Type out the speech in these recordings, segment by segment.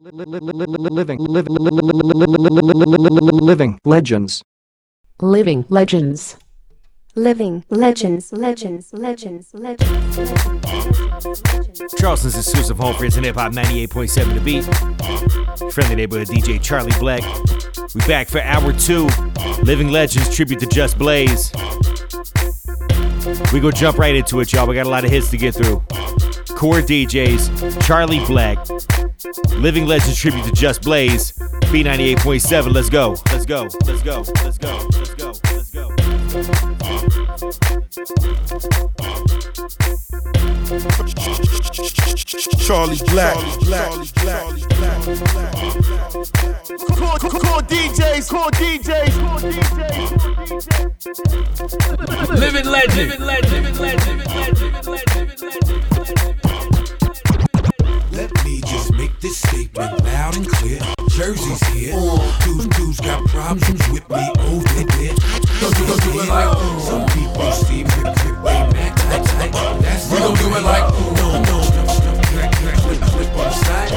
Living Legends. Charleston's exclusive home for internet pop 98.7 The Beat. Friendly neighborhood DJ Charlie Black. We back for hour two. Living Legends tribute to Just Blaze. We go jump right into it, y'all. We got a lot of hits to get through. Core DJs, Charlie Black, Living Legends tribute to Just Blaze, B98.7. Let's go. Let's go. Let's go. Let's go. Let's go. Let's go. Charlie Black. Core DJs. Living Legends. Let me just make this statement loud and clear. Jersey's here. Dudes got problems with me over there. Some people seem to clip way back. We gon' do it like clip on the side.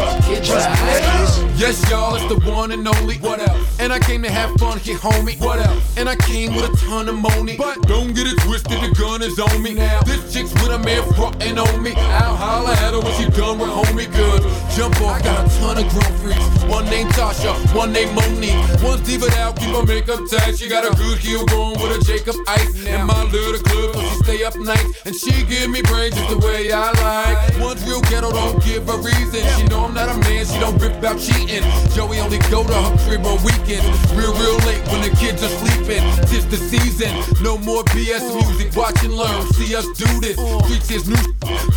Yes, y'all, it's the one and only. What else? And I came to have fun here, homie. What else? And I came with a ton of money. But don't get it twisted, the gun is on me now. This chick's with a man frontin' on me. I'll holler at her when she done with homie. Good, jump off, got a ton of grown freaks. One named Tasha, one named Monique. One's diva out, keep her makeup tight. She got a good heel going with a Jacob Ice. And my little club, so she stay up nights. And she give me brains just the way I like. One's real ghetto, don't give a reason. She know I'm not a man, she don't rip out cheating. Joey only go to her crib on weekends. Real late when the kids are sleeping. Tis the season, no more BS music. Watch and learn, see us do this. Preach this new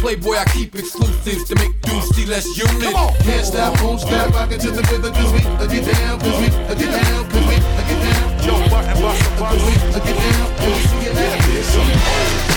Playboy, I keep exclusives to make dudes see less units. Can't stop, won't stop, rock it to the rhythm. Cause we get down. Joe Budden, cause we get down. There's some hoes.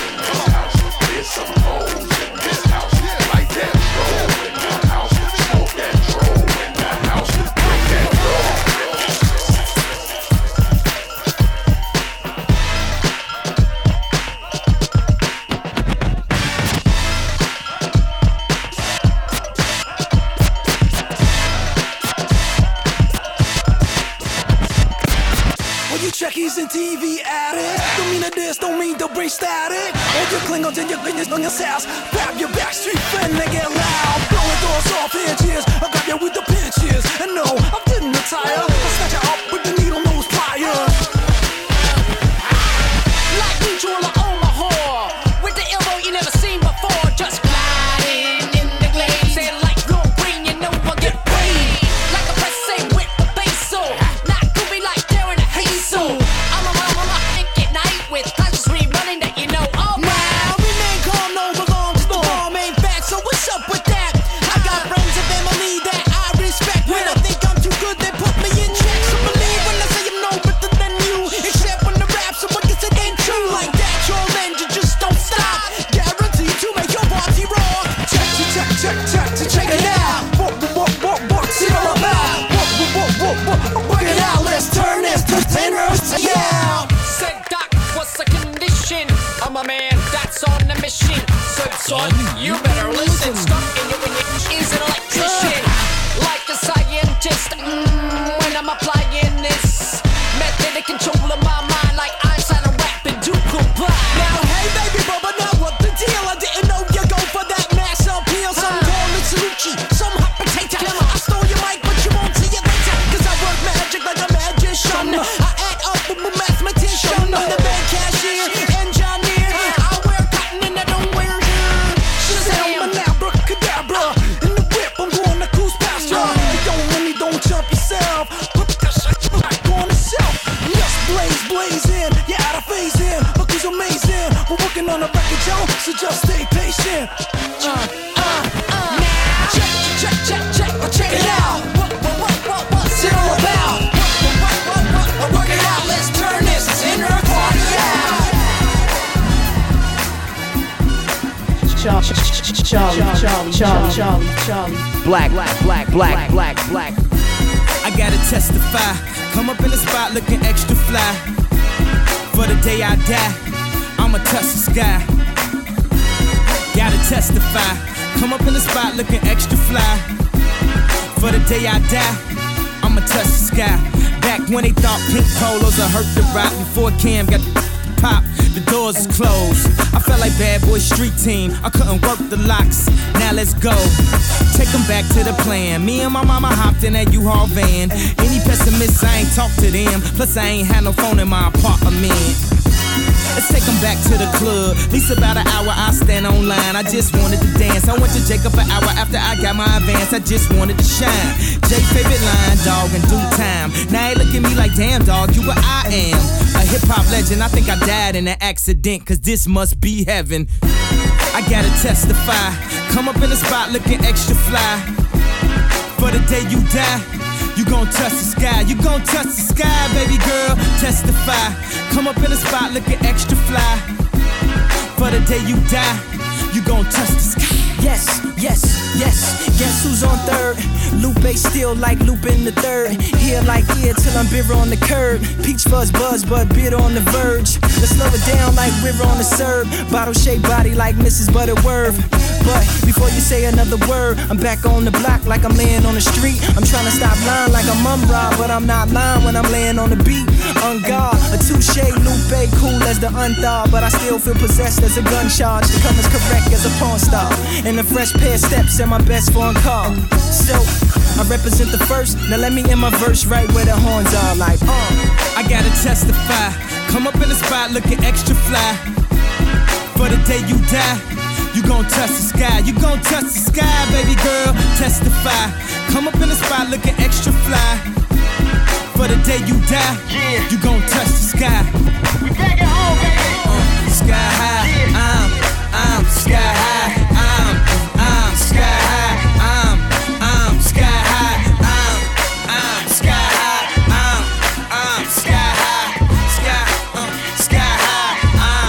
And TV addicts don't mean a diss, don't mean to bring static. All your Klingons and your Klingons on your sass. Grab your backstreet friend and get loud. Blowing doors off hinges. I got you with the pinches. And no, I didn't retire. I snatch you up with the needle nose pliers. Like me, Jorla Omaha. With the elbow you never seen before. Just gliding in the glaze. And like no green, you know I get paid. Like a pressing with the peso. Not goofy like Darren Hazel. Son, you better listen. Stuck in your wing is an electrician. Like a scientist, when I'm applying this method of control of my mind, like Einstein and rap and Duke Black. Now, hey, baby, but now what the deal? I didn't know you go for that mass appeal. Some call me Salucci, some hot potato. I stole your mic, but you won't see it later. Cause I work magic like a magician. I add up with a mathematician. I'm the bank cashier. On a record, yo, so just stay patient. Now check. Well, check it out. What's it all about? Work it out. Let's turn this inner party out. Charlie. Black. I gotta testify. Come up in the spot looking extra fly. For the day I die. I'ma touch the sky. Gotta testify. Come up in the spot looking extra fly. For the day I die, I'ma touch the sky. Back when they thought pink polos would hurt the rock, before Cam got the pop, the doors is closed. I felt like Bad Boy Street Team, I couldn't work the locks. Now let's go, take them back to the plan. Me and my mama hopped in that U-Haul van. Any pessimists, I ain't talk to them. Plus I ain't had no phone in my apartment. Let's take them back to the club. At least about an hour I stand online. I just wanted to dance. I went to Jacob an hour after I got my advance. I just wanted to shine. Jay favorite line, dog, in due time. Now they look at me like, damn, dog, you what I am. A hip-hop legend, I think I died in an accident, cause this must be heaven. I gotta testify. Come up in the spot looking extra fly. For the day you die, you gon' touch the sky, you gon' touch the sky, baby girl, testify. Come up in the spot looking extra fly. For the day you die, you gon' touch the sky. Yes, yes, yes, guess who's on third? Lupe still like Lupe in the third. Here like here till I'm bitter on the curb. Peach fuzz buzz, but bitter on the verge. Let's slow it down like river on the serve. Bottle shaped body like Mrs. Butterworth. But before you say another word, I'm back on the block like I'm laying on the street. I'm trying to stop lying like I'm Umrah, but I'm not lying when I'm laying on the beat. On guard, a touche, Lupe, cool as the unthaw, but I still feel possessed as a gun charge. The come as correct as a porn star. And a fresh pair of steps and my best phone call. So, I represent the first. Now let me end my verse right where the horns are like, I gotta testify. Come up in the spot looking extra fly. For the day you die, you gon' touch the sky. You gon' touch the sky, baby girl, testify. Come up in the spot looking extra fly. For the day you die, yeah, you gon' touch the sky. We take it home, baby. Sky high, I'm sky high. Sky high, I'm sky high, I'm sky high, I'm sky high, sky high,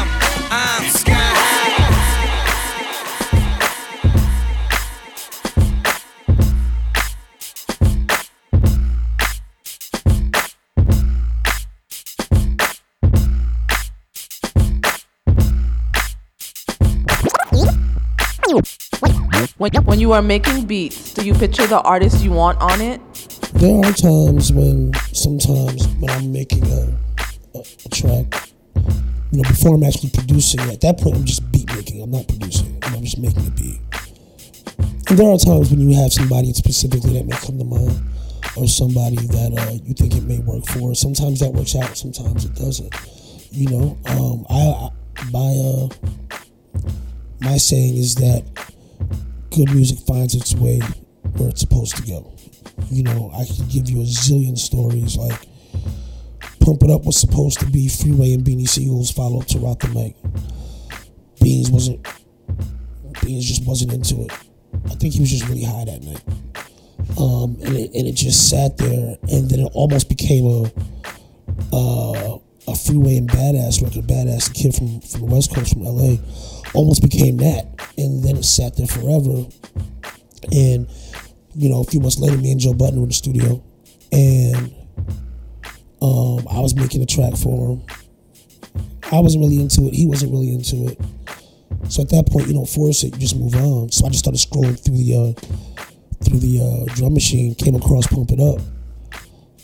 I'm sky high. When you are making beats, do you picture the artist you want on it? There are times when, sometimes I'm making a track, you know, before I'm actually producing, at that point I'm just beat making, I'm not producing, I'm just making a beat. And there are times when you have somebody specifically that may come to mind, or somebody that you think it may work for. Sometimes that works out, sometimes it doesn't. You know, my saying is that good music finds its way where it's supposed to go. You know, I could give you a zillion stories, like Pump It Up was supposed to be Freeway and Beanie Siegels follow up to Rock the Mic. Beans just wasn't into it. I think he was just really high that night. And it just sat there, and then it almost became a Freeway and Badass record. Badass, kid from the West Coast, from LA, almost became that, and then it sat there forever. And you know, a few months later, me and Joe Budden were in the studio, and I was making a track for him. I wasn't really into it, he wasn't really into it, so at that point you don't force it, you just move on. So I just started scrolling through the drum machine, came across Pump It Up,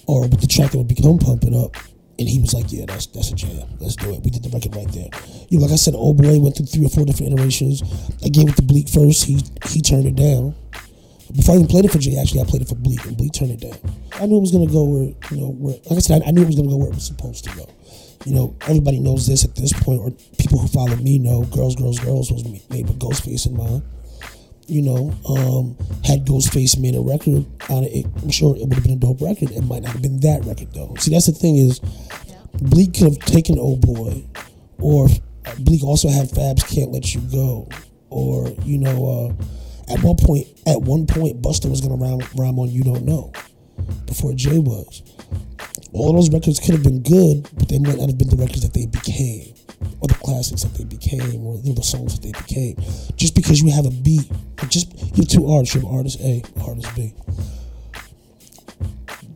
or with the track that would become Pump It Up. And he was like, yeah, that's a jam. Let's do it. We did the record right there. You know, like I said, Old Boy went through 3 or 4 different iterations. I gave it to Bleak first. He turned it down. Before I even played it for Jay, actually, I played it for Bleak, and Bleak turned it down. I knew it was going to go where, you know, where, like I said, I knew it was going to go where it was supposed to go. You know, everybody knows this at this point, or people who follow me know, Girls was made with Ghostface in mind. You know, had Ghostface made a record out of it, I'm sure it would have been a dope record. It might not have been that record, though. See, that's the thing is, Bleak could have taken Old Boy, or Bleak also had Fabs Can't Let You Go, or, you know, at one point, Busta was going to rhyme on You Don't Know, before Jay was. All those records could have been good, but they might not have been the records that they became, or the classics that they became, or the songs that they became. Just because you have a beat, you're two artists, you have artist A, artist B.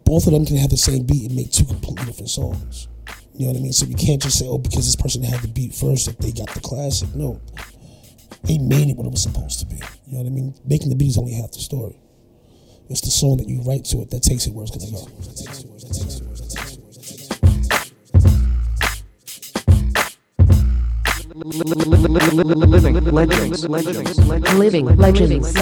Both of them can have the same beat and make two completely different songs. You know what I mean? So you can't just say, because this person had the beat first, that they got the classic. No. They made it what it was supposed to be. You know what I mean? Making the beat is only half the story. It's the song that you write to it that takes it where it's going to go. Living legends.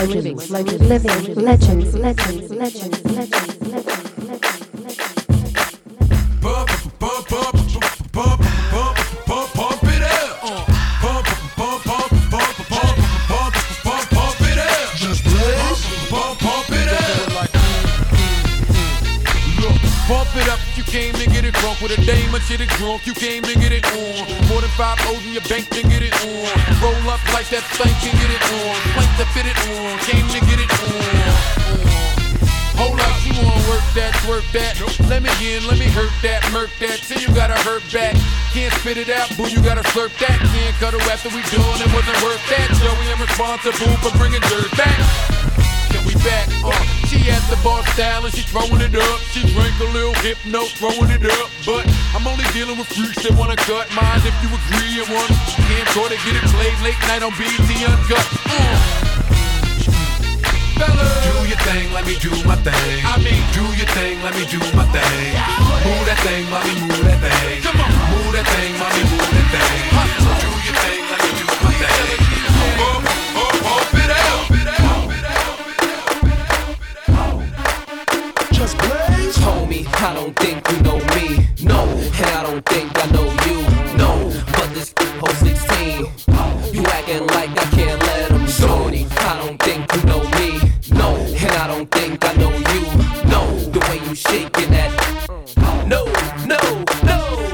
Game to get it drunk with a dame or shit it drunk. You came to get it on. More than 5 O's in your bank to get it on. Roll up like that thing can get it on. Plank to fit it on. Came to get it on. Hold up, you wanna work that, twerk that. Let me in, let me hurt that, murk that. Till you gotta hurt back. Can't spit it out, boo, you gotta slurp that. Can't cut away after we done, it wasn't worth that. Joey, I'm responsible for bringing dirt back. Can we back up? She has the bar style and she throwing it up. She drank a little hypno, throwing it up. But I'm only dealing with freaks that wanna cut mine. If you agree at once, can't try to get it played late night on BT Uncut. Fellas, do your thing, let me do my thing. I mean, do your thing, let me do my thing. Move that thing, mommy, move that thing. Come on, move that thing, mommy, move that thing. Do your thing, let me do my thing. Pump it out. Homie, I don't think you know me, no, and I don't think I know you, no, but this whole 16, you acting like I can't let him shorty. I don't think you know me, no, and I don't think I know you, no, the way you shaking that, no, no, no,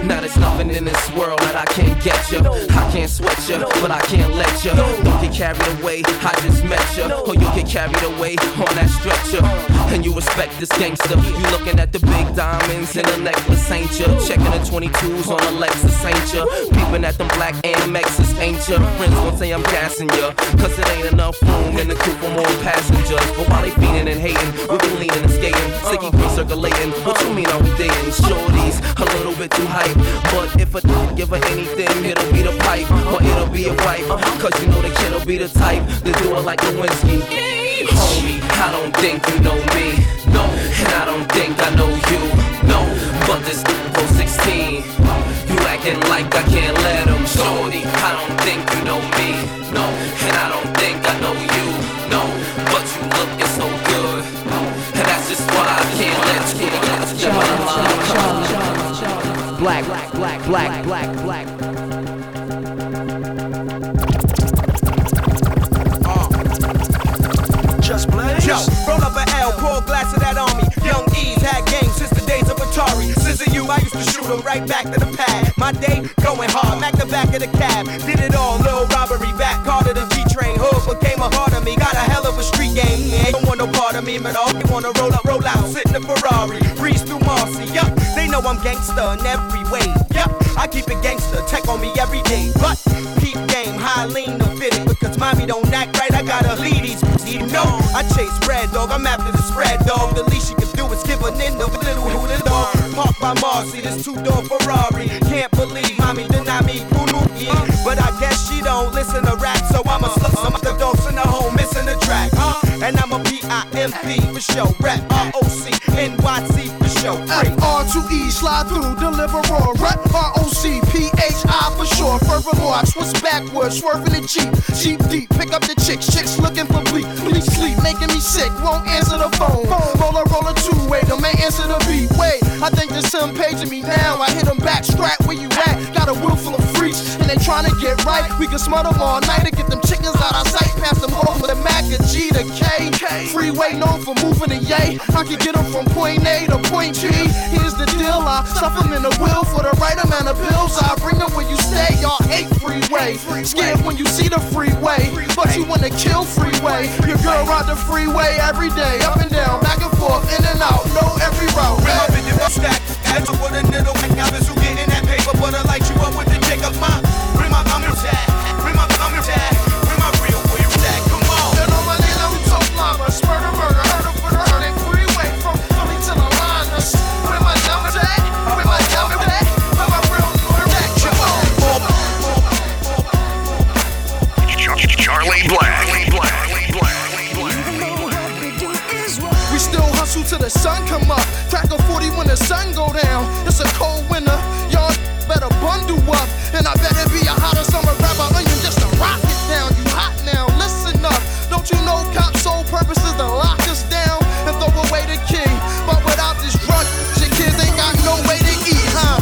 now there's nothing in this world that I can't get you, I can't sweat you, but I can't let you, don't get carried away, I just met you, or you get carried away on that stretcher. And you respect this gangster. You looking at the big diamonds in the necklace, ain't ya? Checking the 22s on the Lexus, ain't ya? Peeping at them black Amexes, ain't ya? Friends gon' say I'm gassing ya, cause it ain't enough room in the coupe for more passengers. But while they fiending and hating, we been leaning and skating, sticky recirculating. What you mean are we dating? Shorties, a little bit too hype, but if a give her anything, it'll be the pipe, or it'll be a wife, cause you know the kid'll be the type to do it like a Lewinsky. Homie, I don't think you know me, no, and I don't think I know you, no, but this whole 16, you acting like I can't let him, shorty. I don't think you know me, no, and I don't think I know you, no, but you looking so good, and that's just why I can't let you, Black. Just Blaze. Yo, roll up an L, pour a glass of that on me. Young E's had games since the days of Atari. Since of you, I used to shoot them right back to the pad. My day going hard, back the back of the cab. Did it all, little robbery, back harder than V-Train. Hood became a heart of me, got a hell of a street game. Yeah, don't want no part of me, but all you wanna roll up, roll out. Sit in a Ferrari, breeze through Marcy, yup. They know I'm gangster in every way, yup. I keep it gangster, tech on me every day. But peep game, high lean to fit it. Because mommy don't act right, I gotta lead these. You know, I chase bread, dog. I'm after the spread, dog. The least you can do is give an end of a little hootin' dog. Marked by Marcy, this two-door Ferrari. Can't believe mommy deny me, who knew me? But I guess she don't listen to rap, so I'm a slut. Some of the dogs in the home missing the track, And I'm a B-I-M-P for show, rap R-O-C, N-Y-C for show. R2E, slide through, deliver on, rap R-O-C-P-H-I for sure. Furthermore, I twist backwards, swerving the Jeep, Jeep deep, pick up the chicks, chicks looking for bleep. Please sleep, making me sick, won't answer the phone. Roller two-way, the man answer the beat. Wait, I think there's some paging me now. I hit him back, strap where you at. Got a wheel full of freaks, and they trying to get right. We can smother them all night and get them chickens out our sight. Pass them over the Mac, a G to K. Freeway known for moving the yay. I can get them from point A to point G. Here's the deal, I stuff them in the wheel for the right amount of bills. I bring them where you stay, y'all hate Freeway. Scared when you see the freeway, but you wanna kill Freeway. Your girl ride the freeway every day, up and down, back and forth, in and out, know every route. Rim up in the stack, add up with a little like I've been getting that paper, but I light you up with the check of my rim up, I'm your tag, rim up, I'm your tag, rim up real for your tag, come on. Then on my little I'm top lava, spurter murder, hurdle for the hurting freeway, from Philly to the liners. Rim up, I'm your tag, rim up, I'm your tag, rim up real for your tag, come on. Charlie Black. sun come up. Crack a 40 when the sun go down. It's a cold winter, y'all better bundle up. And I better be a hotter summer rapper onion just to rock it down. You hot now, listen up. Don't you know cops' sole purpose is to lock us down and throw away the key. But without this drug, your kids ain't got no way to eat, huh?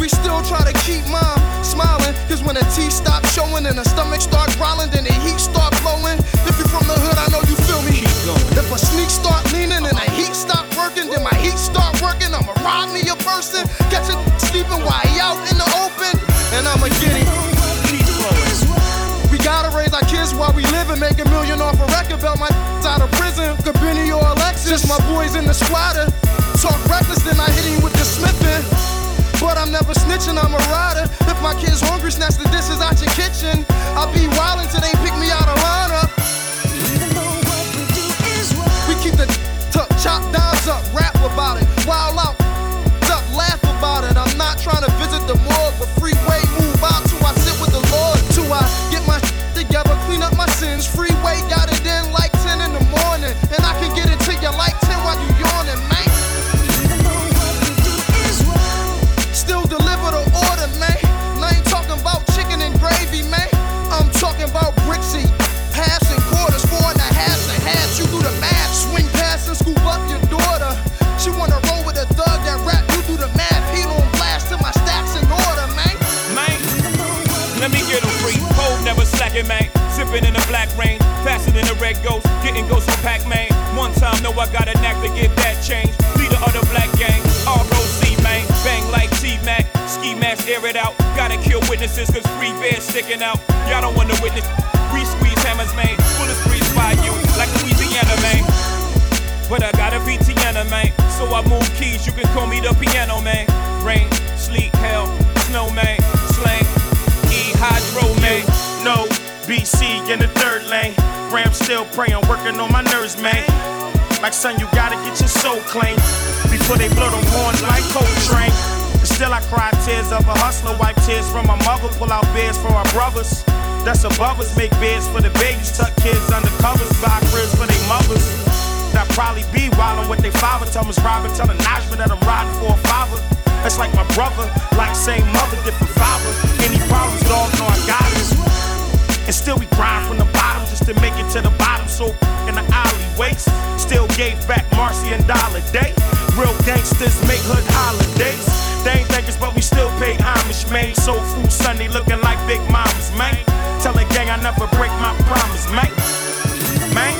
We still try to keep mom smiling, cause when the teeth stop showing and the stomach start growling, then the heat start blowing. If you from the hood, I know you feel me. If a sneak start leaning and the heat stop working, then my heat start working. I'ma rob me a person, catch it sleeping while he out in the open, and I'ma get it. We gotta raise our kids while we live and make a million off a record belt. My out of prison, Cabrini or Alexis. My boys in the squatter talk reckless, then I hit him with the smithing. But I'm never snitching, I'm a rider. If my kid's hungry, snatch the dishes out your kitchen. I'll be wildin' till they pick me out of lineup. Even though what we do is wild. We keep the tuck, chop dimes up, rap about it. Wild out, duck, laugh about it. I'm not trying to visit the morgue, but Freeway move out till I sit with the Lord. Till I get my together, clean up my sins. Freeway got it in like 10 in the morning. And I can get it to you like 10 while you yawning, man. Still deliver the order, man. And I ain't talking about chicken and gravy, man. I'm talking about Brixie. Halves and quarters, four and a half and halves. You do the math, swing past and scoop up your daughter. She wanna roll with a thug that rap. You do the math, he don't blast to my stats in order, man. Man, let me get him free. Cold never slacking, man. Sipping in the black rain, faster than a red ghost. Getting ghosts on Pac-Man. One time, know I got a knack to get that change. Leader of the black gang, R.O.C. Bang, bang like T-Mac, ski mask, air it out. Gotta kill witnesses, cause free bears sticking out. Y'all don't wanna witness, we squeeze hammers, man. Bullets breeze by you, like Louisiana, man. But I got a VTNA, man. So I move keys, you can call me the piano, man. Rain, sleet, hell, snow, man. Slang, E-Hydro, man. No, BC in the third lane. Ram still praying, working on my nerves, man. Like son, you gotta get your soul clean before they blow them horns like Coltrane. Still I cry tears of a hustler, wipe tears from my mother, pull out beds for our brothers. That's above us, make beds for the babies, tuck kids under covers, buy cribs for their mothers. That probably be wildin' with their father, tell Miss Robin, tell the Najma that I'm riding for a father. That's like my brother, like same mother, different father. Any problems, dog, know I got it. And still we grind from the bottom just to make it to the bottom. So in the alleyways, still gave back Marcy and Dollar Day. Real gangsters make hood holidays. They ain't thinkers, but we still pay homage, man. Soul food Sunday looking like Big Mamas, man. Tell the gang I never break my promise, man. Man.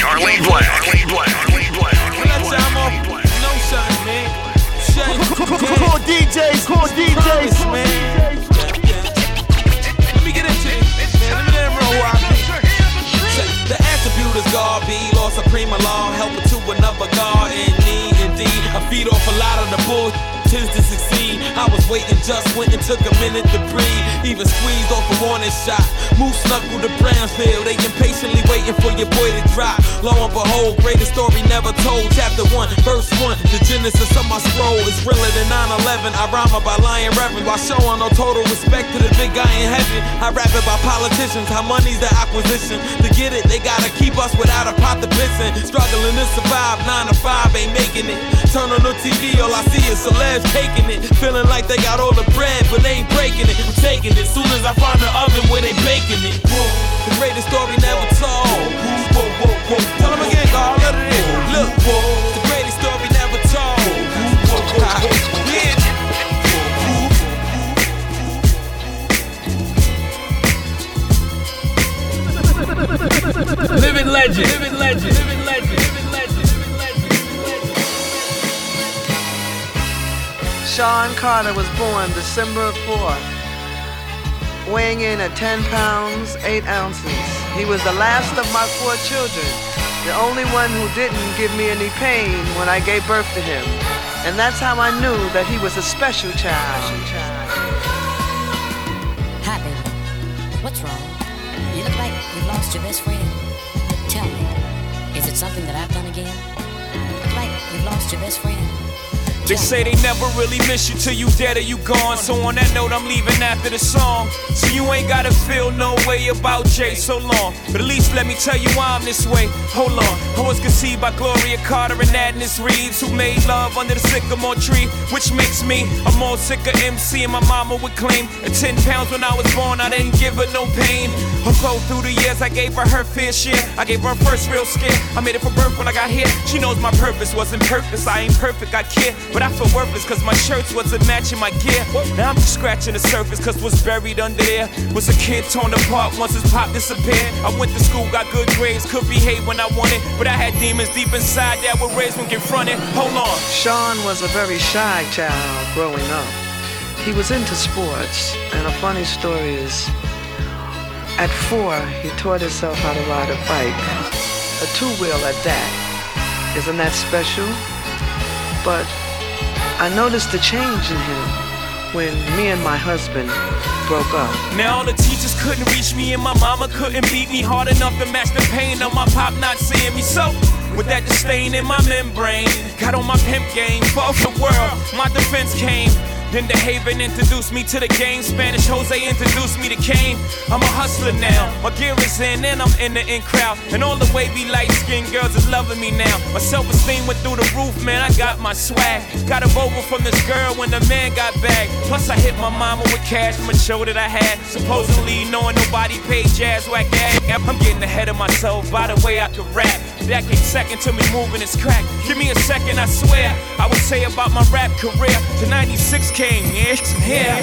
Charlie Black. DJs, call DJs, man. Let me get into this, man. Let me let him know why. The attribute is God, be law, supreme law, helping to another God in need, indeed. I feed off a lot of the bull, tends to succeed. I was waiting, just went and took a minute to breathe. Even squeezed off a warning shot. Moose knuckled to Brownsville, they impatiently waiting for your boy to drop. Lo and behold, greatest story never told. Chapter 1, verse 1, the genesis of my scroll is realer than 9/11. I rhyme about lying reverend while showing no total respect to the big guy in heaven. I rap about politicians, how money's the acquisition. To get it, they gotta keep us without a pot to piss in. Struggling to survive, 9 to 5 ain't making it. Turn on the TV, all I see is celebs taking it. Feeling like they got all the bread, but they ain't breaking it. I'm taking it, soon as I find the oven where they baking it. The greatest story never told. Tell them again, God, let it in. Look, the greatest story never told. Yeah. Living legend, living legend, living legend, living legend, living legend. Sean Carter was born December 4th, weighing in at 10 pounds, 8 ounces. He was the last of my 4 children, the only one who didn't give me any pain when I gave birth to him. And that's how I knew that he was a special child. Hi, baby. What's wrong? You look like you've lost your best friend. Tell me, is it something that I've done again? You look like you've lost your best friend. They say they never really miss you till you dead or you gone. So on that note, I'm leaving after the song. So you ain't gotta feel no way about Jay so long. But at least let me tell you why I'm this way. Hold on. I was conceived by Gloria Carter and Agnes Reeves, who made love under the sycamore tree, which makes me a more sicker MC. And my mama would claim at 10 pounds when I was born, I didn't give her no pain. Although through the years, I gave her her fair share. I gave her first real scare. I made it for birth when I got here. She knows my purpose wasn't purpose. I ain't perfect, I care. But I feel worthless cause my shirts wasn't matching my gear. Now I'm just scratching the surface cause what's buried under there was a kid torn apart once his pop disappeared. I went to school, got good grades, could behave when I wanted, but I had demons deep inside that were raised when confronted. Hold on. Sean was a very shy child growing up. He was into sports, and a funny story is at 4 he taught himself how to ride a bike. A 2-wheel at that. Isn't that special? But I noticed the change in him when me and my husband broke up. Now all the teachers couldn't reach me and my mama couldn't beat me hard enough to match the pain of my pop not seeing me. So with that disdain in my membrane, got on my pimp game, fought the world, my defense came. Then the Haven introduced me to the game. Spanish Jose introduced me to Kane. I'm a hustler now. My gear is in and I'm in the in crowd. And all the wavy light-skinned girls is loving me now. My self-esteem went through the roof, man. I got my swag. Got a vocal from this girl when the man got back. Plus I hit my mama with cash from a show that I had. Supposedly knowing nobody paid jazz whack ass. I'm getting ahead of myself by the way I could rap. That came second to me moving is crack. Give me a second, I swear. I would say about my rap career to 96 King. Yeah.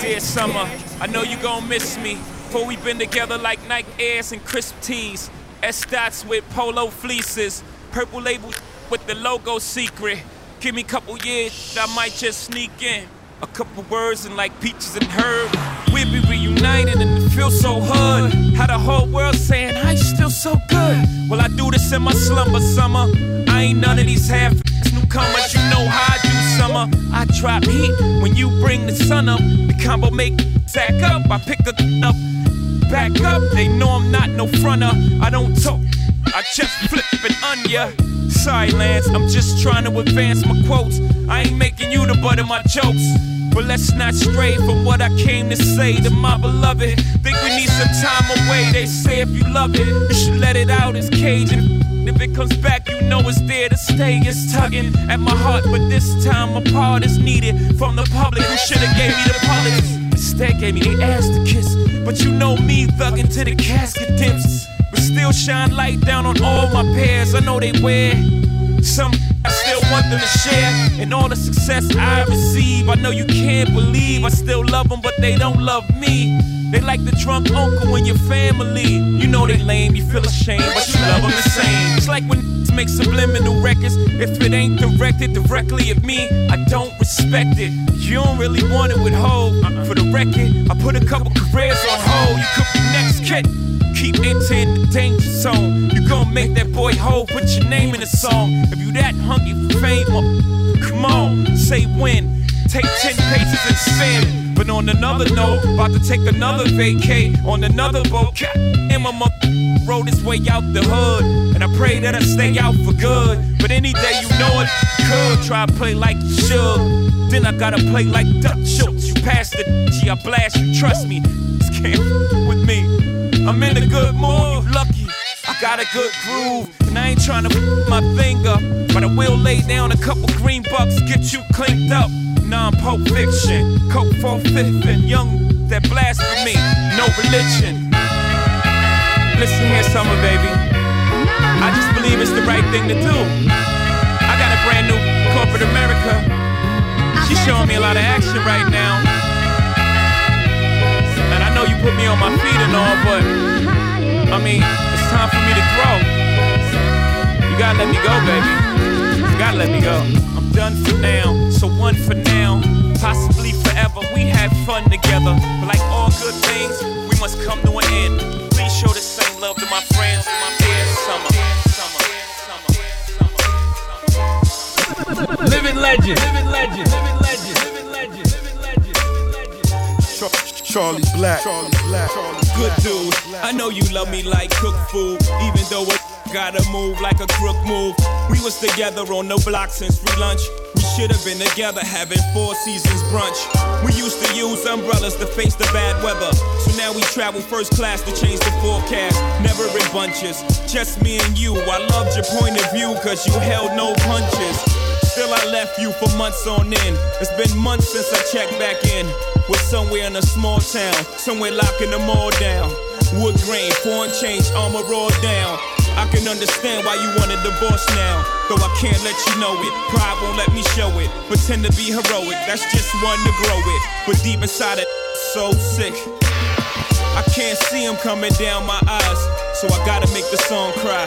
Dear summer, I know you gon' miss me. For we been together like Nike Airs and Crisp tees, S-Dots with Polo fleeces, purple label with the logo secret. Give me a couple years, I might just sneak in a couple words and like peaches and herb. We'll be reunited and it feels so hood. How the whole world saying, I still so good. Well, I do this in my slumber, summer. I ain't none of these half newcomers, you know how I do summer. I drop heat when you bring the sun up. The combo make sack up. I pick a up, back up. They know I'm not no fronter. I don't talk, I just flip it on ya. Sorry, Lance, I'm just trying to advance my quotes. I ain't making you the butt of my jokes. But let's not stray from what I came to say to my beloved. Think we need some time away. They say if you love it, you should let it out. It's caging. If it comes back, you know it's there to stay. It's tugging at my heart, but this time a part is needed from the public who should have gave me the polish. Instead gave me the ass to kiss. But you know me, thugging to the casket dips. But still shine light down on all my pairs. I know they wear some I still want them to share. And all the success I receive, I know you can't believe. I still love them, but they don't love me. They like the drunk uncle in your family. You know they lame, you feel ashamed, but you love them the same. It's like when niggas make subliminal records. If it ain't directed directly at me, I don't respect it. You don't really want it with Ho. For the record, I put a couple careers on hold. You could be next kid. Keep entering the danger zone. You gon' make that boy Ho put your name in the song. If you that hungry for fame, come on, say when. Take 10 paces and spin. But on another note, about to take another vacay on another boat. And my mother rode his way out the hood, and I pray that I stay out for good. But any day you know it, could try to play like you should. Then I gotta play like Duck Schultz. You passed it, gee, I blast you, trust me. This can't with me. I'm in a good mood, lucky. I got a good groove, and I ain't tryna my thing up. But I will lay down a couple green bucks, get you cleaned up. Non-Pulp Fiction, Coke 4-5, and young that blasphemy, no religion. Listen here, Summer, baby. I just believe it's the right thing to do. I got a brand new corporate America. She's showing me a lot of action right now. And I know you put me on my feet and all, but I mean, it's time for me to grow. You gotta let me go, baby. You gotta let me go. Done for now, so one for now, possibly forever. We had fun together, but like all good things, we must come to an end. Please show the same love to my friends and my dear summer. Living legend, living legend, living legend, living legend, living legend, living legend. Charlie Black, Charlie Black, good dude. I know you love me like cook food, even though it gotta move like a crook move. We was together on the block since free lunch. We should have been together having 4 Seasons brunch. We used to use umbrellas to face the bad weather. So now we travel first class to change the forecast. Never in bunches, just me and you. I loved your point of view cause you held no punches. Still I left you for months on end. It's been months since I checked back in. We're somewhere in a small town, somewhere locking them all down. Wood grain, foreign change, armor all down. I can understand why you want a divorce now, though I can't let you know it. Pride won't let me show it. Pretend to be heroic, that's just one to grow it. But deep inside it, so sick. I can't see him coming down my eyes, so I gotta make the song cry.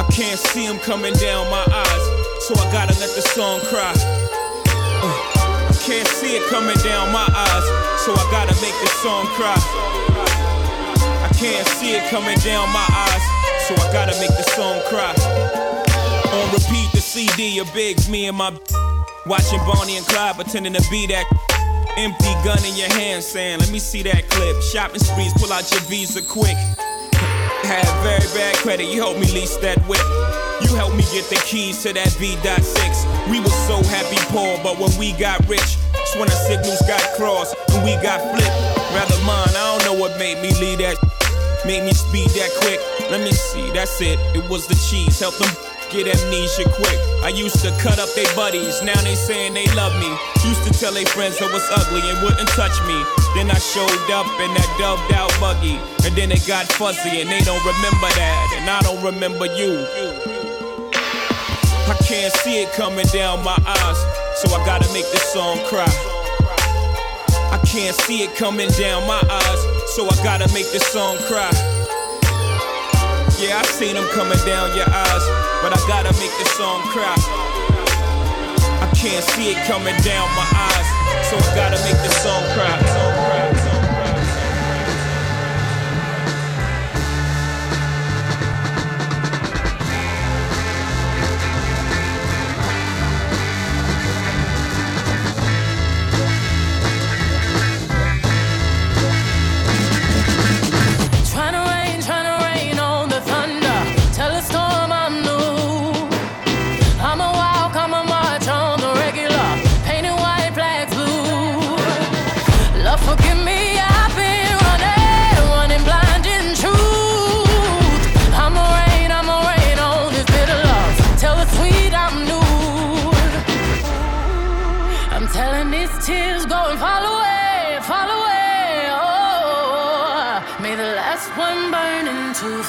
I can't see him coming down my eyes, so I gotta let the song cry. I can't see it coming down my eyes, so I gotta make the song cry. Can't see it coming down my eyes, so I gotta make the song cry. On repeat, the CD of Biggs, me and my watching Bonnie and Clyde pretending to be that empty gun in your hand, saying, "Let me see that clip." Shopping sprees, pull out your Visa quick. Had very bad credit, you helped me lease that whip. You helped me get the keys to that B.6. We were so happy poor, but when we got rich, it's when our signals got crossed and we got flipped. Rather mine, I don't know what made me leave that. Made me speed that quick, let me see, that's it. It was the cheese, help them get amnesia quick. I used to cut up they buddies, now they saying they love me. Used to tell they friends I was ugly and wouldn't touch me. Then I showed up in that dubbed out buggy, and then it got fuzzy and they don't remember that, and I don't remember you. I can't see it coming down my eyes, so I gotta make this song cry. I can't see it coming down my eyes, so I gotta make this song cry. Yeah, I seen them coming down your eyes, but I gotta make this song cry. I can't see it coming down my eyes, so I gotta make this song cry.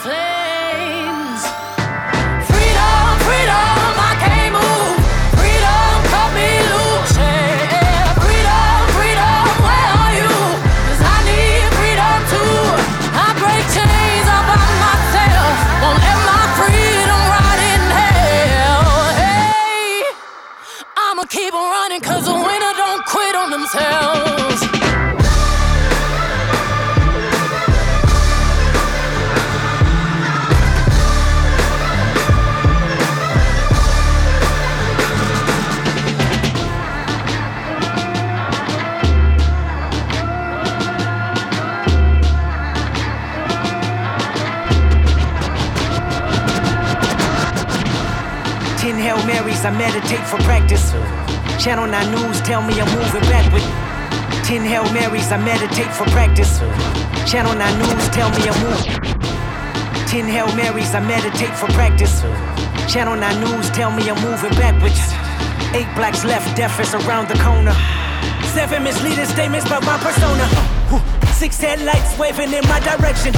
Freedom, freedom, I can't move. Freedom, cut me loose. Yeah, freedom, freedom, where are you? 'Cause I Hail Marys, I meditate for practice. Channel 9 News, tell me I'm moving backward. 10 Hail Marys, I meditate for practice. Channel 9 News, tell me I'm moving. 10 Hail Marys, I meditate for practice. Channel 9 News, tell me I'm moving backwards. 8 blocks left, death is around the corner. 7 misleading statements about my persona. 6 headlights waving in my direction.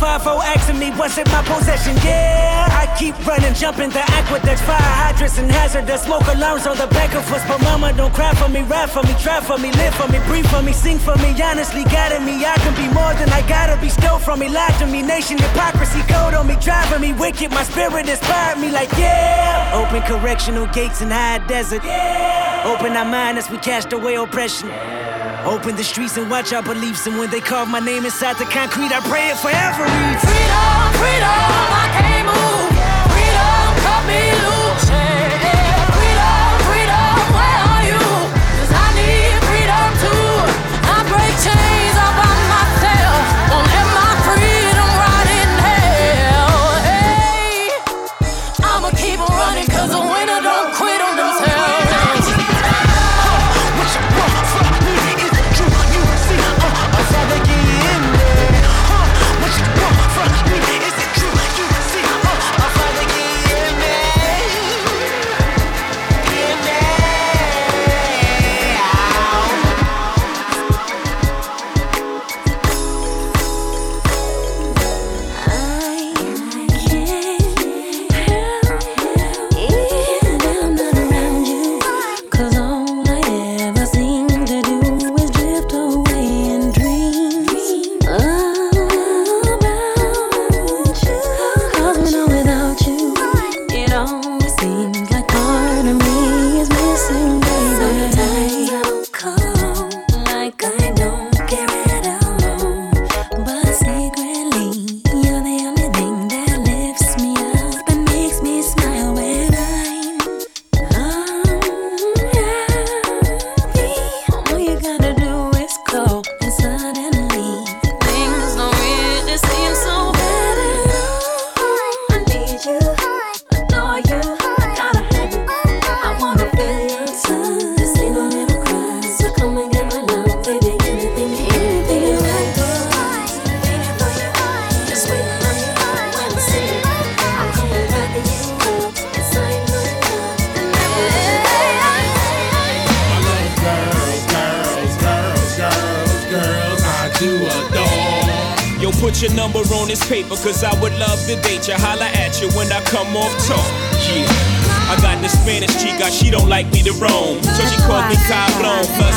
5-0 asking me what's in my possession. Yeah, I keep running, jumping the aqueducts, fire hydrants and hazardous smoke alarms on the back of us. But mama, don't cry for me, ride for me, try for me, live for me, breathe for me, sing for me. Honestly, guiding me, I can be more than I gotta be. Stole from me, lied to me, nation hypocrisy, code on me, driving me wicked. My spirit inspired me, like yeah. Open correctional gates in high desert. Yeah. Open our mind as we cast away oppression. Yeah. Open the streets and watch our beliefs. And when they carve my name inside the concrete, I pray it forever. Freedom, freedom, I can't move. Freedom, cut me loose. Freedom, freedom, where are you? 'Cause I need freedom too. I break chains all by myself. Won't let my freedom ride in hell. Hey, I'ma keep on running 'cause the winner don't quit on themselves. Paper, 'cause I would love to date you, holla at you when I come off talk. Yeah, I got the Spanish chica, she don't like me to roam, so she called me cabrón. Plus,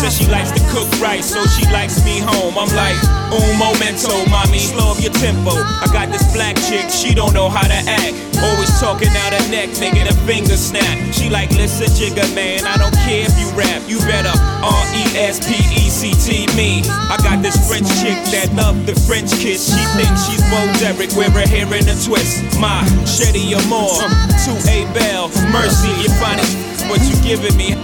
says she likes to cook right, so she likes me home. I'm like, un momento, mommy, slow up your tempo. I got this black chick, she don't know how to act, always talking out her neck, making her finger snap. She like, listen, jigger man, I don't care if you rap, you better R-E-S-P-E-C-T me. I got this French chick that love the French kiss. She thinks she's Bo Derek, wear her hair in a twist. My Shetty Amore, to A Bell, Mercy, you find it, what you giving me.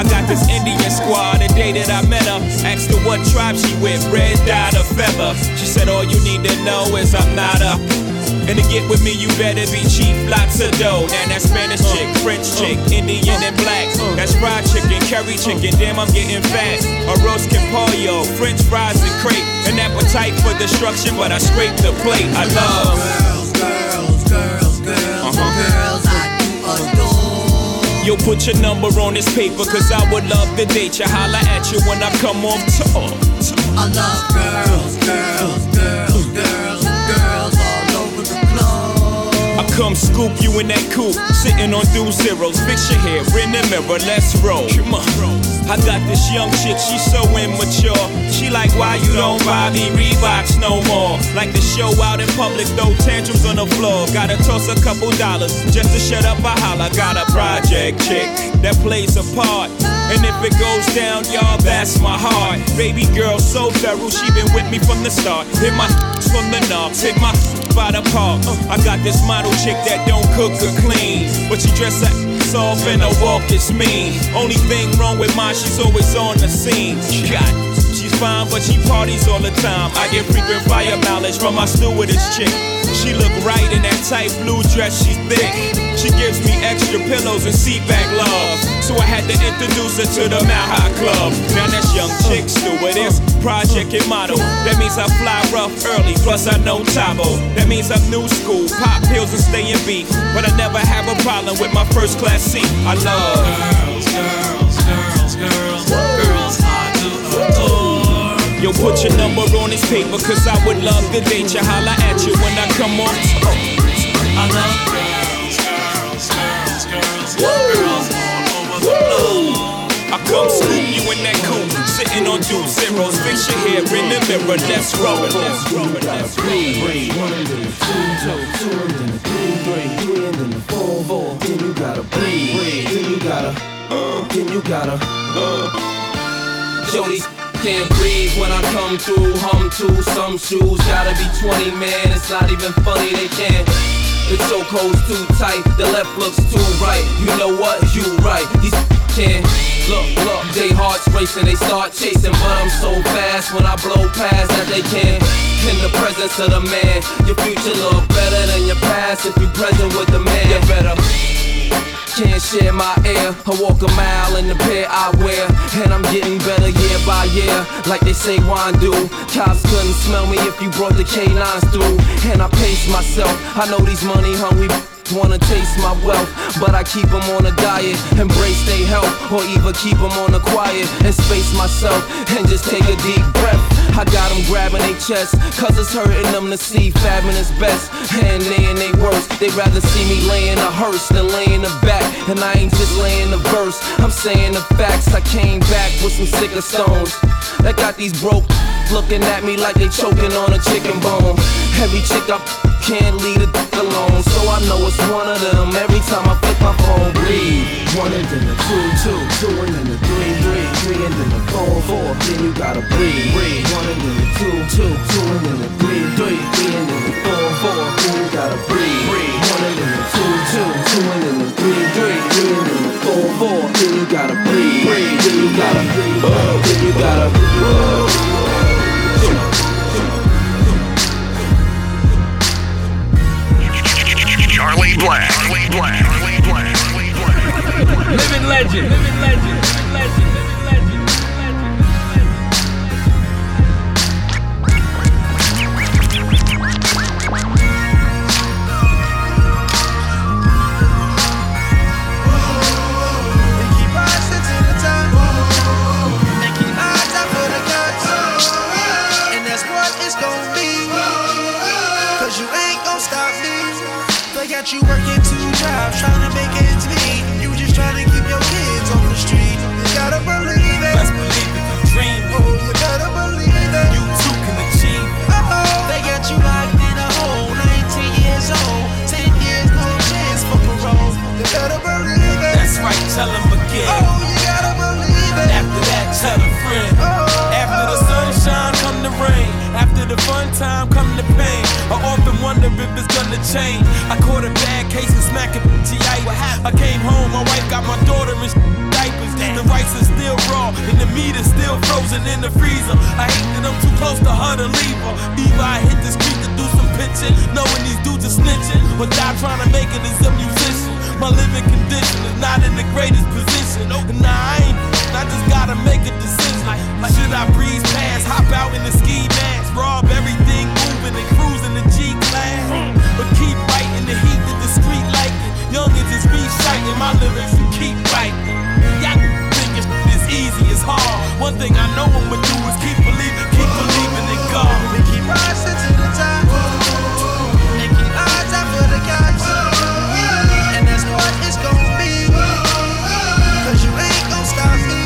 I got this Indian squad, the day that I met her, asked her what tribe she with, red dot or feather. She said all you need to know is I'm not a, and to get with me you better be cheap, lots of dough. Now that Spanish chick, French chick, Indian and black. That's fried chicken, curry chicken, damn I'm getting fat. A roast and pollo, French fries and crepe. An appetite for destruction, but I scrape the plate. I love girls, girls, girls, girls, girls I do adore. Yo, put your number on this paper, 'cause I would love to date you, holla at you when I come off tour. I love girls, girls, girls, girls, girls all over the globe. I come scoop you in that coupe, sitting on 2 zeros. Fix your hair in the mirror, let's roll. Come on. I got this young chick, she's so immature. She like, why you don't buy me Reeboks no more? Like to show out in public, throw tantrums on the floor. Gotta toss a couple dollars just to shut up a holler. Got a project chick that plays a part, and if it goes down, y'all, that's my heart. Baby girl so thorough, she been with me from the start. Hit my from the knobs, hit my by the park. I got this model chick that don't cook or clean, but she dress up off and her walk is mean. Only thing wrong with mine, she's always on the scene. God, she's fine, but she parties all the time. I get frequent fire mileage from my stewardess chick. She look right in that tight blue dress, she's thick. She gives me extra pillows and seatback love, so I had to introduce her to the Maha Club. Now that's young chick stewardess, project and model. That means I fly rough early, plus I know Tabo. That means I'm new school, pop pills and stay in beat. But I never have a problem with my first class seat. I love girls, girls, girls, girls, girls I do adore. Yo, put your number on this paper, cause I would love to date you. Holla at you when I come on. I love girls, girls, girls, girls, girls all over the globe. I come scoop you in that coop, sitting on 2 zeros. Fix your hair in the mirror, let's roll it, let's roll it, let's roll it. 1 and then a 2, 2 and then a 3, 3 and then a 4, 4. Then you gotta breathe, then you gotta, Jody. Can't breathe when I come through, hum to some shoes. Gotta be 20, man, it's not even funny, they can't. The chokehold's too tight, the left looks too right. You know what, you right, these can't. Look, look, they hearts racing, they start chasing. But I'm so fast when I blow past that they can't. In the presence of the man, your future look better than your past. If you present with the man, you better. Can't share my air, I walk a mile in the pair I wear. And I'm getting better year by year, like they say wine do. Cops couldn't smell me if you brought the canines through. And I pace myself, I know these money hungry wanna taste my wealth. But I keep them on a diet, embrace their health. Or even keep them on the quiet, and space myself, and just take a deep breath. I got them grabbing they chest, cause it's hurting them to see fabbing is best. And they in they worst, they'd rather see me laying a hearse than laying a back. And I ain't just laying a verse, I'm saying the facts. I came back with some sicker stones that got these broke looking at me like they choking on a chicken bone. Every chick I can't leave a alone, so I know it's one of them every time I flip my phone. Breathe 1 and then a 2, 2, 2 and then a 3, 3, 3 and then a 4, 4. Then you gotta breathe, breathe. 1 and then a 2, 2, 2 and then a 3, 3, 3 and then a 4, 4. Then you gotta breathe, breathe. 1 and then a 2, 2, 2 and then a 3, 3, 3 and then a 4, 4. Then you gotta breathe, breathe. Then you gotta, then you gotta. Charlie Black. Charlie Black. Charlie Black. Living legend. Living legend. You working 2 jobs, trying to make ends meet. You just trying to keep your kids on the street. You gotta believe it. Let's believe it. Dream. Oh, you gotta believe it. You too can achieve. Uh-oh. They got you locked in a hole, 19 years old. 10 years, no chance for parole. You gotta believe it. That's right, tell them again. Oh, you gotta believe it. After that, tell a friend. Oh, after the sunshine, come the rain. After the fun time, come the pain. I often wonder if it's gonna change. I caught a bad case of smacking G.I. I came home, my wife got my daughter in diapers. The rice is still raw, and the meat is still frozen in the freezer. I hate that I'm too close to her to leave her. Either I hit the street to do some pitching, knowing these dudes are snitching, or die trying to make it as a musician. My living condition is not in the greatest position. Nah, I just gotta make a decision. Like, should I breeze past, hop out in the ski mask, rob everything moving and cruising the G-class, but keep fighting the heat that the street liking. Youngins is be shiting, my lyrics and keep writing. Y'all thinking it's easy, it's hard. One thing I know I'ma do is keep believing in God. We keep rising to the top, and keep eyes out for the gods. And that's what it's gonna be, cause you ain't gonna stop me.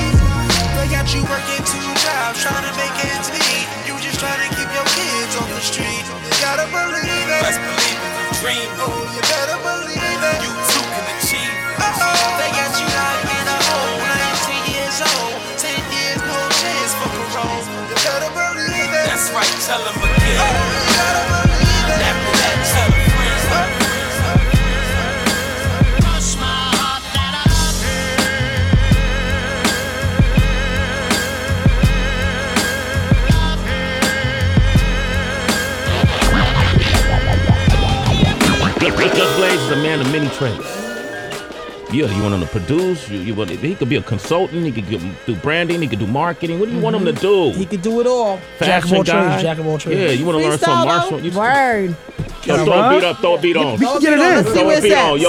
They got you working 2 jobs, trying to make ends meet. You just trying to keep your kids on the street. You gotta believe it. Let's believe in the dream. Oh, you better believe it. You too can achieve. Uh-oh. They got you locked in a hole, 19 years old, 10 years, no chance for parole. You better believe it. That's right, tell them again. Oh, you better believe it. After that, tell them friends. Push my heart that I Just Blaze is a man of many traits. Yeah, you want him to produce. He could be a consultant. He could do branding. He could do marketing. What do you want him to do? He could do it all. Fashion guy. Jack of all trades. Yeah, you want to learn some martial? Word. Yo, throw a beat on. We can get it in. Let's see where it's at. Yo,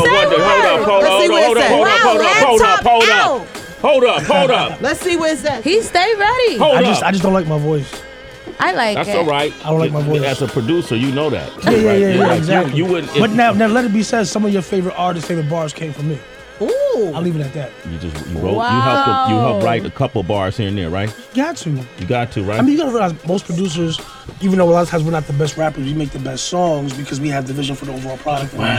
Hold up. Let's see where it's at. He stay ready. I just don't like my voice. I like it. That's all right. I don't like my voice. As a producer, you know that. Yeah, exactly. You wouldn't. But now, let it be said, some of your favorite artists' favorite bars came from me. Ooh. I'll leave it at that. You wrote. Wow. You helped write a couple bars here and there, right? You got to, right? I mean, you gotta realize most producers, even though a lot of times we're not the best rappers, we make the best songs because we have the vision for the overall product. Wow.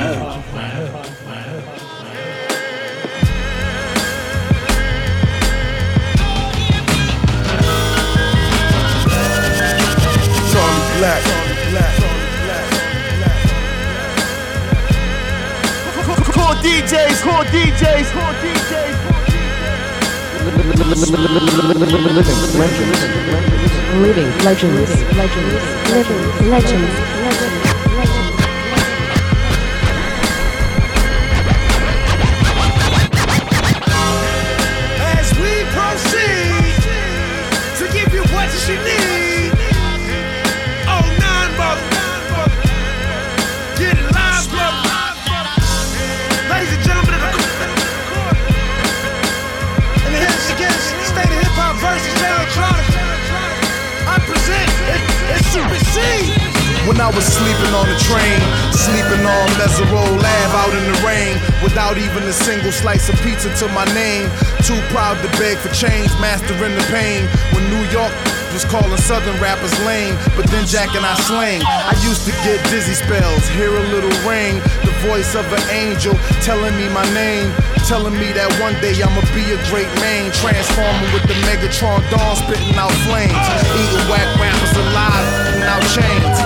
Charlie Black. Core DJs. Living Legends. When I was sleeping on the train, sleeping on Mezzerole Lab out in the rain, without even a single slice of pizza to my name, too proud to beg for change, mastering the pain. When New York was calling Southern rappers lame, but then Jack and I slang. I used to get dizzy spells, hear a little ring, the voice of an angel telling me my name, telling me that one day I'ma be a great man, transforming with the Megatron dawn, spitting out flames, eating whack rappers alive, and out chains.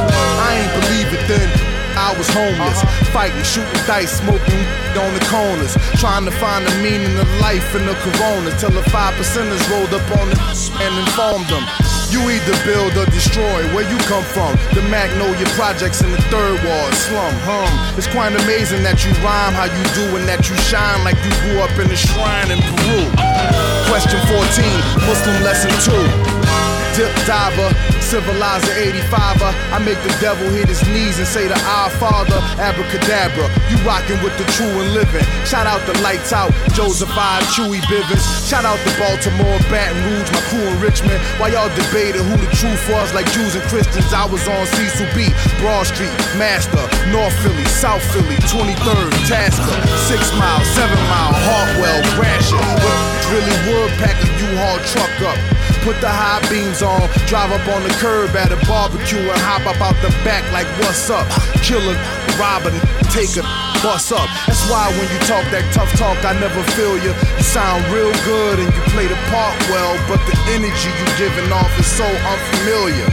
I ain't believe it then, I was homeless, fighting, shooting dice, smoking on the corners, trying to find the meaning of life in the corona, till the 5 percenters rolled up on the and informed them. You either build or destroy, where you come from. The Magnolia projects in the third ward, slum, hum. It's quite amazing that you rhyme how you do and that you shine like you grew up in a shrine in Peru. Question 14, Muslim lesson 2. Dip diver, civilizer 85er. I make the devil hit his knees and say to our father, abracadabra. You rockin' with the true and living. Shout out the lights out, Joseph I, Chewy Bivens. Shout out the Baltimore, Baton Rouge, my crew in Richmond. While y'all debated who the truth was, like Jews and Christians, I was on Cecil B, Broad Street, Master, North Philly, South Philly, 23rd, Tasker, 6 Mile, 7 Mile, Hartwell, Brasher. Really would pack a U-Haul truck up, put the high beams on, drive up on the curb at a barbecue and hop up out the back like what's up, kill a robber, take a bus up. That's why when you talk that tough talk I never feel you. You sound real good and you play the part well, but the energy you giving off is so unfamiliar,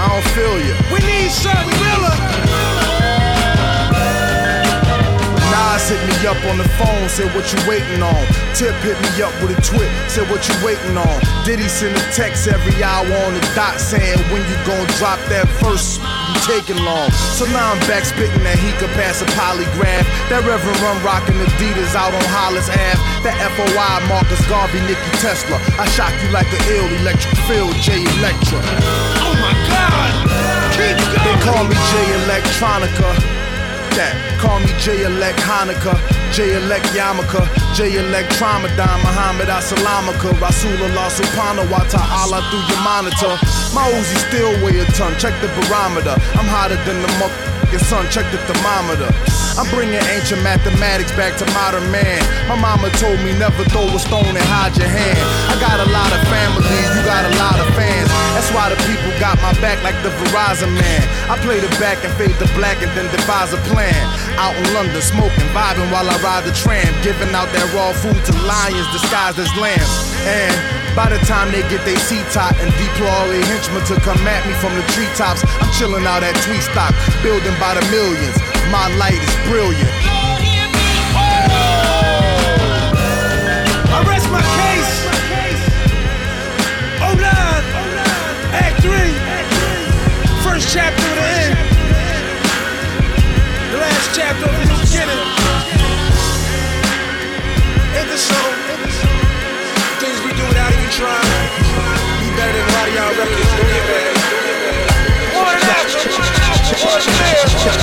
I don't feel you. We need Shirley Miller. Nas hit me up on the phone, said what you waiting on. Tip hit me up with a twit, said what you waiting on. Diddy send a text every hour on the dot saying when you gon' drop that verse, you taking long. So now I'm back spitting that he could pass a polygraph. That Reverend Run rockin' Adidas out on Hollis Ave. That FOI Marcus Garvey, Nikki Tesla. I shock you like an ill electric field, J Electra. Oh my God, keep going. They call me J Electronica. That. Call me J-Elect Hanukkah, J-Elect Yarmulke, J-Elect Tramadan, Muhammad Asalamaka, Rasulullah Subhanahu wa ta'ala through your monitor. My Uzi still weigh a ton, check the barometer. I'm hotter than the motherfucking sun, check the thermometer. I'm bringing ancient mathematics back to modern man. My mama told me never throw a stone and hide your hand. I got a lot of family, you got a lot of fans. That's why the people got my back like the Verizon man. I play the back and fade the black and then devise a plan. Out in London, smoking, vibing while I ride the tram, giving out that raw food to lions disguised as lambs. And by the time they get their seat top and deploy all their henchmen to come at me from the treetops, I'm chilling out at Tweet Stock, building by the millions. My light is brilliant. I rest my case. O-line, Act 3, first chapter to the end. Last chapter of the beginning. Charlie.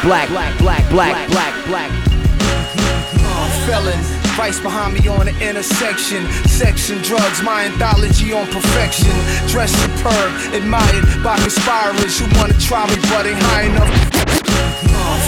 Black. Felons. Vice behind me on the intersection. Section drugs, my anthology on perfection. Dressed superb, admired by conspirers who wanna try me, but ain't high enough.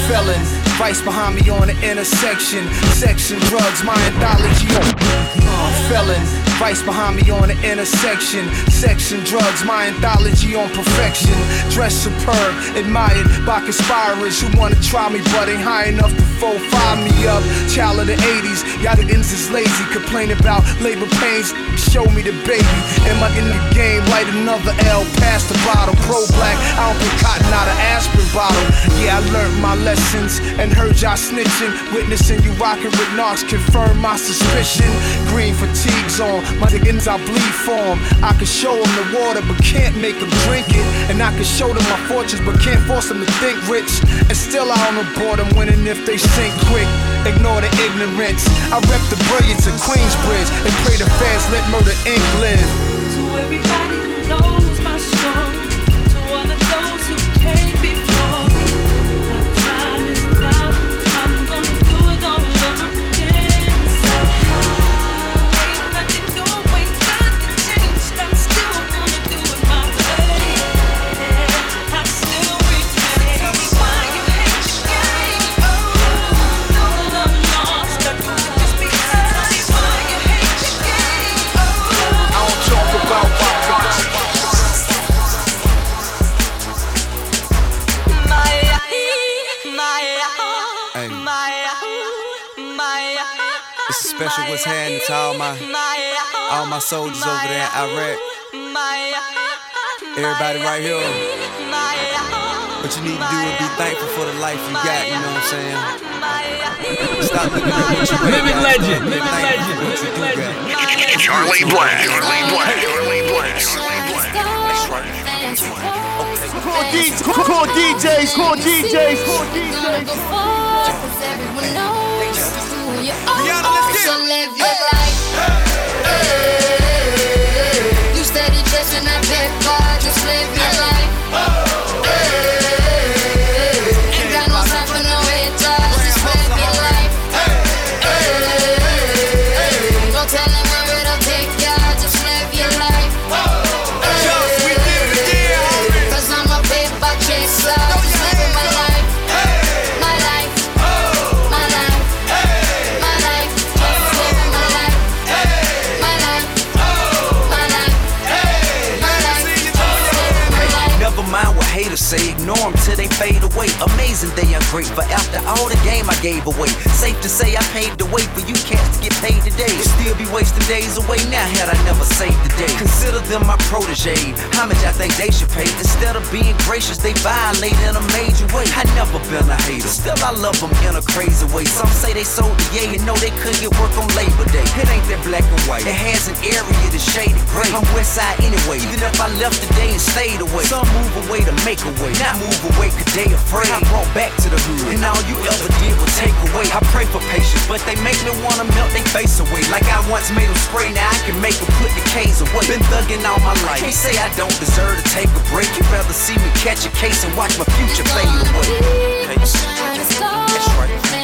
Felons. Vice behind me on the intersection. Section drugs, my anthology on felon. Vice behind me on the intersection. Section drugs, my anthology on perfection. Dressed superb, admired by conspirers who wanna try me, but ain't high enough to 4-5 me up. Child of the 80s, y'all the ends is lazy. Complain about labor pains, show me the baby. Am I in the game? Light another L, pass the bottle. Pro black, I don't get cotton out of aspirin bottle. Yeah, I learned my lessons. And heard y'all snitching, witnessing you rocking with narcs, confirm my suspicion. Green fatigues on, my niggas I bleed for them. I can show them the water, but can't make them drink it. And I can show them my fortunes, but can't force them to think rich. And still I don't abort them when and if they sink quick. Ignore the ignorance, I rep the brilliance of Queensbridge. And pray the fans let Murder Inc. live. To everybody who knows my song, to all of those who came before. Special what's happening to all my soldiers over there in Iraq. Everybody right here. What you need to do is be thankful for the life you got, you know what I'm saying? Stop looking at what you got. Living legend. Charlie Black. That's right. Call DJs. You also live your life. You steady chasing that big bar. Just live your life. Ain't got no time for no haters. Just live your life. Don't tell them where it'll take ya. Just live your life. Cause I'm a paper chaser. Just living my life. Haters say ignore them till they fade away. Amazing they are great, but after all the game I gave away. Safe to say I paved the way for you cats to get paid today. You'd still be wasting days away now had I never saved the day. Consider them my protege. How much I think they should pay. Instead of being gracious, they violate in a major way. I never been a hater. Still I love them in a crazy way. Some say they sold the yay and know they couldn't get work on Labor Day. It ain't that black and white. It has an area that's shaded gray. I'm west side anyway. Even if I left today and stayed away. Some move away to make a way, not move away, cause they afraid. I brought back to the hood, and all you ever did was take away. I pray for patience, but they make me wanna melt their face away. Like I once made them spray, now I can make them put the K's away. Been thugging all my life, can't say I don't deserve to take a break. You'd rather see me catch a case and watch my future fade away. That's right. Okay.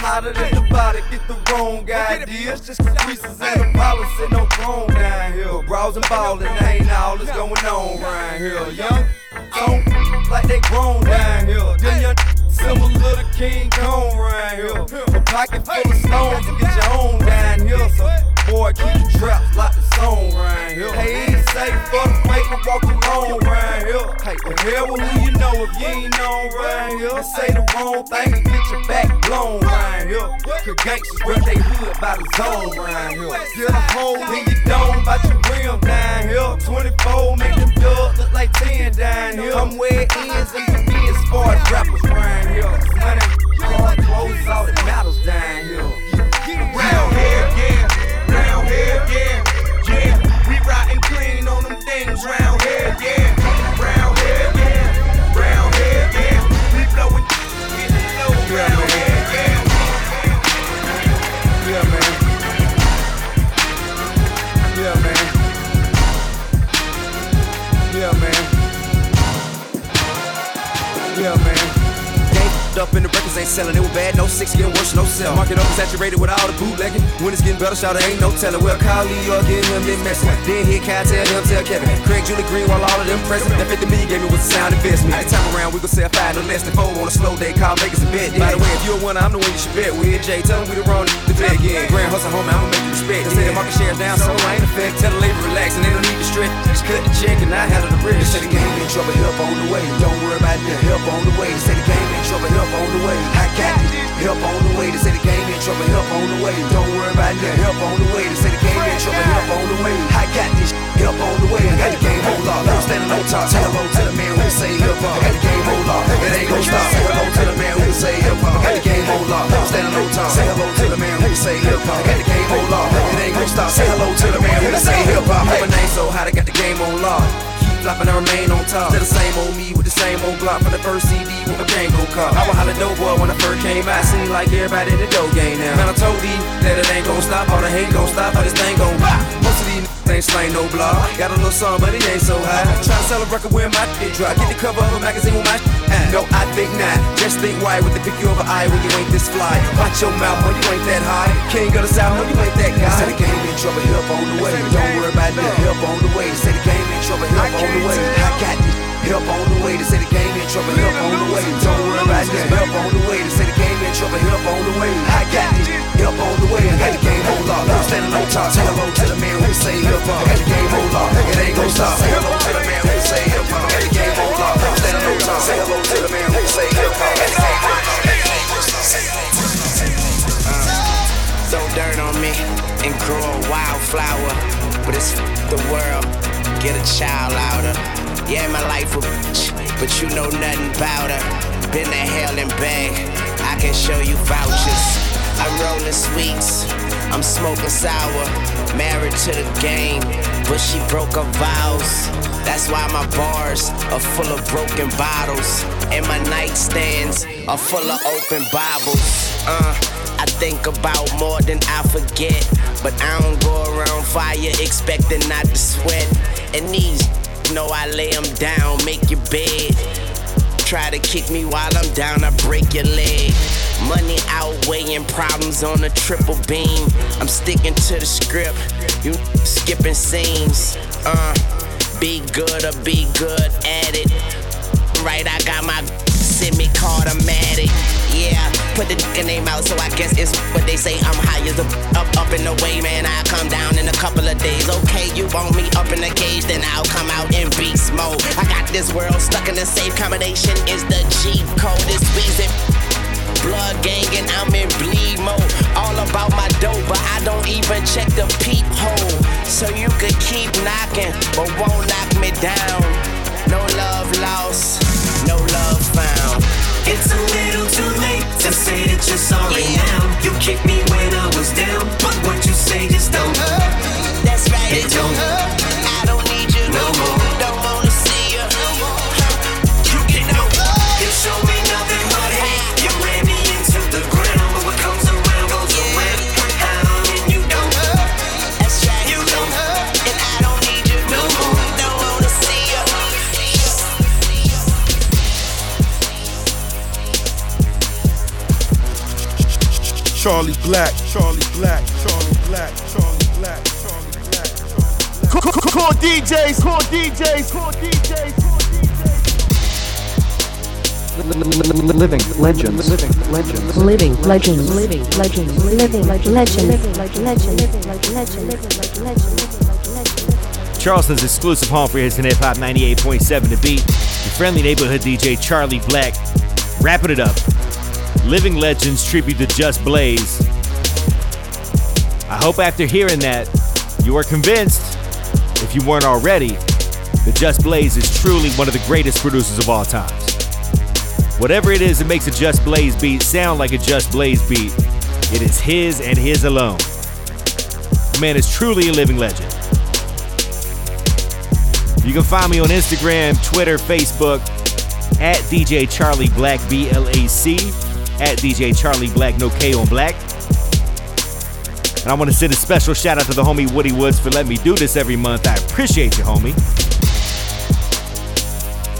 Hotter than the body, get the wrong ideas. Just creases and a policy, no wrong down here. Browsing, ballin', ain't all that's going on round here. Young, don't like they grown down here. Them young, similar. to the King Kong round here. A pocket full of stones, you get your own down here. So, boy, keep the traps like the song round here. Hey, ain't safe for the fake, I'm walking wrong round here. Hey, the hell with who you know if you ain't known round here. Say the wrong thing and get your back blown round here. Cause gangsters rep they hood by the zone round here. Get a hole in your dome, about your rim down here. 24, make them dubs look like 10 down here. I'm where it ends and for me as far as rappers round here. Money, hard clothes, all that matters down here. Round here, yeah, round here, yeah, yeah. We riding clean on them things round here, yeah. Round here, yeah, round here, yeah. We blowing in the flow round here, yeah. Yeah, man. Yeah, man. Yeah, man. Yeah, man. Up and the records ain't selling, it was bad, no six, getting worse, no sell. Market oversaturated with all the bootlegging. When it's getting better, shout out, ain't no telling. Well, call Lee or get him, then mess with. Then hit Kyle, tell him, tell Kevin. Craig, Julie Green, while all of them present. That 50 million gave me was a sound investment. This time around, we gon' sell 5 no less than 4 on a slow day, call Vegas a bet. By the way, if you're a winner, I'm the one you should bet with. Jay, tell him we the wrong to bet again. Grand hustle, homie, I'ma make you respect. They say the market share's down, so I ain't affect. Tell the labor relax, and they don't need to stretch. Just cut the check, and I handle the rest. They say the game in trouble, help on the way. Don't worry about the help on the way. They say the game in trouble, help on the way, I got it. Help on the way, they say the game in trouble. Help on the way, don't worry about that. Help on the way, they say the game in trouble. Help on the way, I got this. Help on the way, I got the game hold up. I'm standing on top. Tell hello to the man who say help up. I got the game hold up. It ain't gon' stop. Say hello to the man who say help up. I got the game hold up. I'm standing on top. Say hello to the man who say help up. I got the game hold up. It ain't gon' stop. Say hello to the man who say help up. My name so hot, I got the game on lock. And I remain on top. Still the same old me with the same old block. From the first CD with my gang gon' cop. I was hollering dope boy when I first came out. Seemed like everybody in the dope game now. Man, I told these that it ain't gon' stop. All the hate gon' stop, all this thing gon' pop. Most of these ain't slain no block. Got a little song, but it ain't so high. Try to sell a record when my shit drop. Get the cover of a magazine with my shit at. No, I think not. Just think white with the pick you over eye when you ain't this fly. Watch your mouth when you ain't that high. King of the South when you ain't that guy. Say the game in trouble, help on the way. Don't worry about that, help on the way. Say the game in trouble, help on the way. I got this help on the way, they say the game in trouble, help on the way. Don't worry about that help on the way, they say the game in trouble, help on the way. I got this help on the way, I got the game hold up. I'm standing on top, say hello to the man who say help up. I got the game hold up, it ain't gon' stop. Say hello to the man who say help up. I got the game hold up. I'm standing on top, say hello to the man who say help up. I got the game hold up. Throw dirt on me and grow a wildflower, but it's the world. Get a child out of. Yeah, my life a bitch, but you know nothing about her. Been to hell and back, I can show you vouchers. I'm rolling sweets, I'm smoking sour. Married to the game, but she broke her vows. That's why my bars are full of broken bottles, and my nightstands are full of open Bibles. I think about more than I forget, but I don't go around fire expecting not to sweat. And these know I lay them down, make your bed. Try to kick me while I'm down, I break your leg. Money outweighing problems on a triple beam. I'm sticking to the script, you skipping scenes. Be good or be good at it. Right, I got my semi-automatic. Yeah, put the nigga name out, so I guess it's what they say. I'm high as a up in the way, man. I'll come down in a couple of days. Okay, you want me up in the cage, then I'll come out in beast mode. I got this world stuck in the safe. Combination is the cheap code. This reason, blood gang, and I'm in bleed mode. All about my dope, but I don't even check the peephole. So you could keep knocking, but won't knock me down. No love lost, no love found. It's a little too late to say that you're sorry now. You kicked me when I was down, but what you say just don't hurt. That's right, it don't hurt. I don't need you no more. Don't wanna see you no more. You can know it's showing nothing but hate. You ran me into the ground, but what comes around goes around. And you don't hurt. That's right, you don't hurt. And I don't need you no more. Don't wanna see you. Charlie Black, Charlie Black, Charlie Black, Charlie Black, Charlie Black, Charlie Black. Call DJs, call DJs, call DJs, call DJs. Living Legends. Charleston's exclusive home for his and hip hop 98.7 to beat. Your friendly neighborhood DJ Charlie Black, wrapping it up. Living Legends tribute to Just Blaze. I hope after hearing that, you are convinced, if you weren't already, that Just Blaze is truly one of the greatest producers of all time. Whatever it is that makes a Just Blaze beat sound like a Just Blaze beat, it is his and his alone. The man is truly a living legend. You can find me on Instagram, Twitter, Facebook, at DJ Charlie Black, BLAC, at DJ Charlie Black, no K on Black. And I want to send a special shout out to the homie Woody Woods for letting me do this every month. I appreciate you, homie.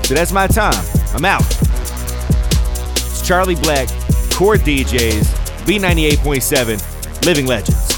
So that's my time. I'm out. It's Charlie Black, Core DJs, B98.7, Living Legends.